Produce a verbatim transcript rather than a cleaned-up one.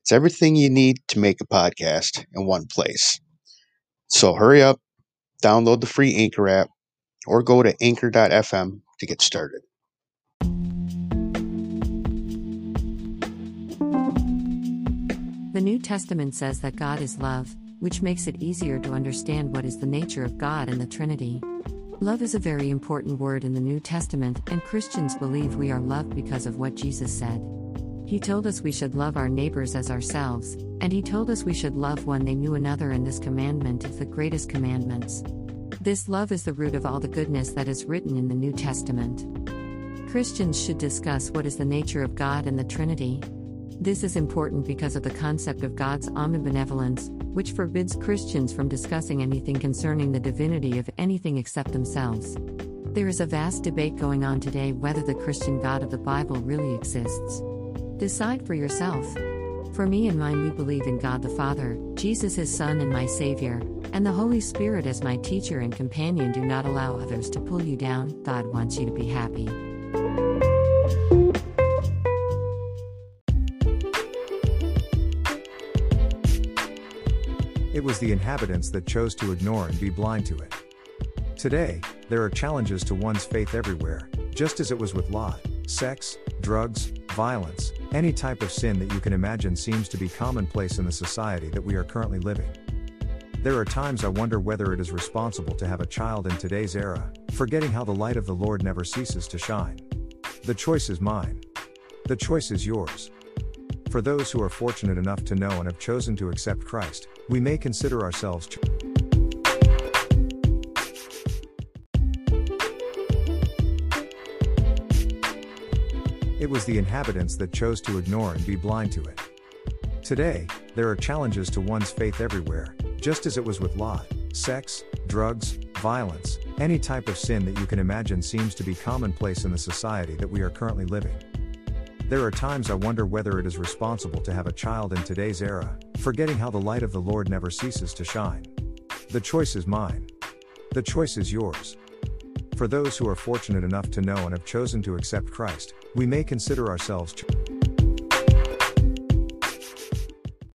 It's everything you need to make a podcast in one place. So hurry up, download the free Anchor app, or go to anchor dot f m to get started. The New Testament says that God is love, which makes it easier to understand what is the nature of God and the Trinity. Love is a very important word in the New Testament, and Christians believe we are loved because of what Jesus said. He told us we should love our neighbors as ourselves, and he told us we should love one they knew another, and this commandment is the greatest commandments. This love is the root of all the goodness that is written in the New Testament. Christians should discuss what is the nature of God and the Trinity. This is important because of the concept of God's omnibenevolence, which forbids Christians from discussing anything concerning the divinity of anything except themselves. There is a vast debate going on today whether the Christian God of the Bible really exists. Decide for yourself. For me and mine, we believe in God the Father, Jesus his Son and my Savior, and the Holy Spirit as my teacher and companion. Do not allow others to pull you down. God wants you to be happy. It was the inhabitants that chose to ignore and be blind to it. Today, there are challenges to one's faith everywhere, just as it was with Lot. Sex, drugs, violence, any type of sin that you can imagine seems to be commonplace in the society that we are currently living. There are times I wonder whether it is responsible to have a child in today's era, forgetting how the light of the Lord never ceases to shine. The choice is mine. The choice is yours. For those who are fortunate enough to know and have chosen to accept Christ, we may consider ourselves ch- It was the inhabitants that chose to ignore and be blind to it. Today, there are challenges to one's faith everywhere, just as it was with Lot. Sex, drugs, violence, any type of sin that you can imagine seems to be commonplace in the society that we are currently living. There are times I wonder whether it is responsible to have a child in today's era, forgetting how the light of the Lord never ceases to shine. The choice is mine. The choice is yours. For those who are fortunate enough to know and have chosen to accept Christ, we may consider ourselves ch-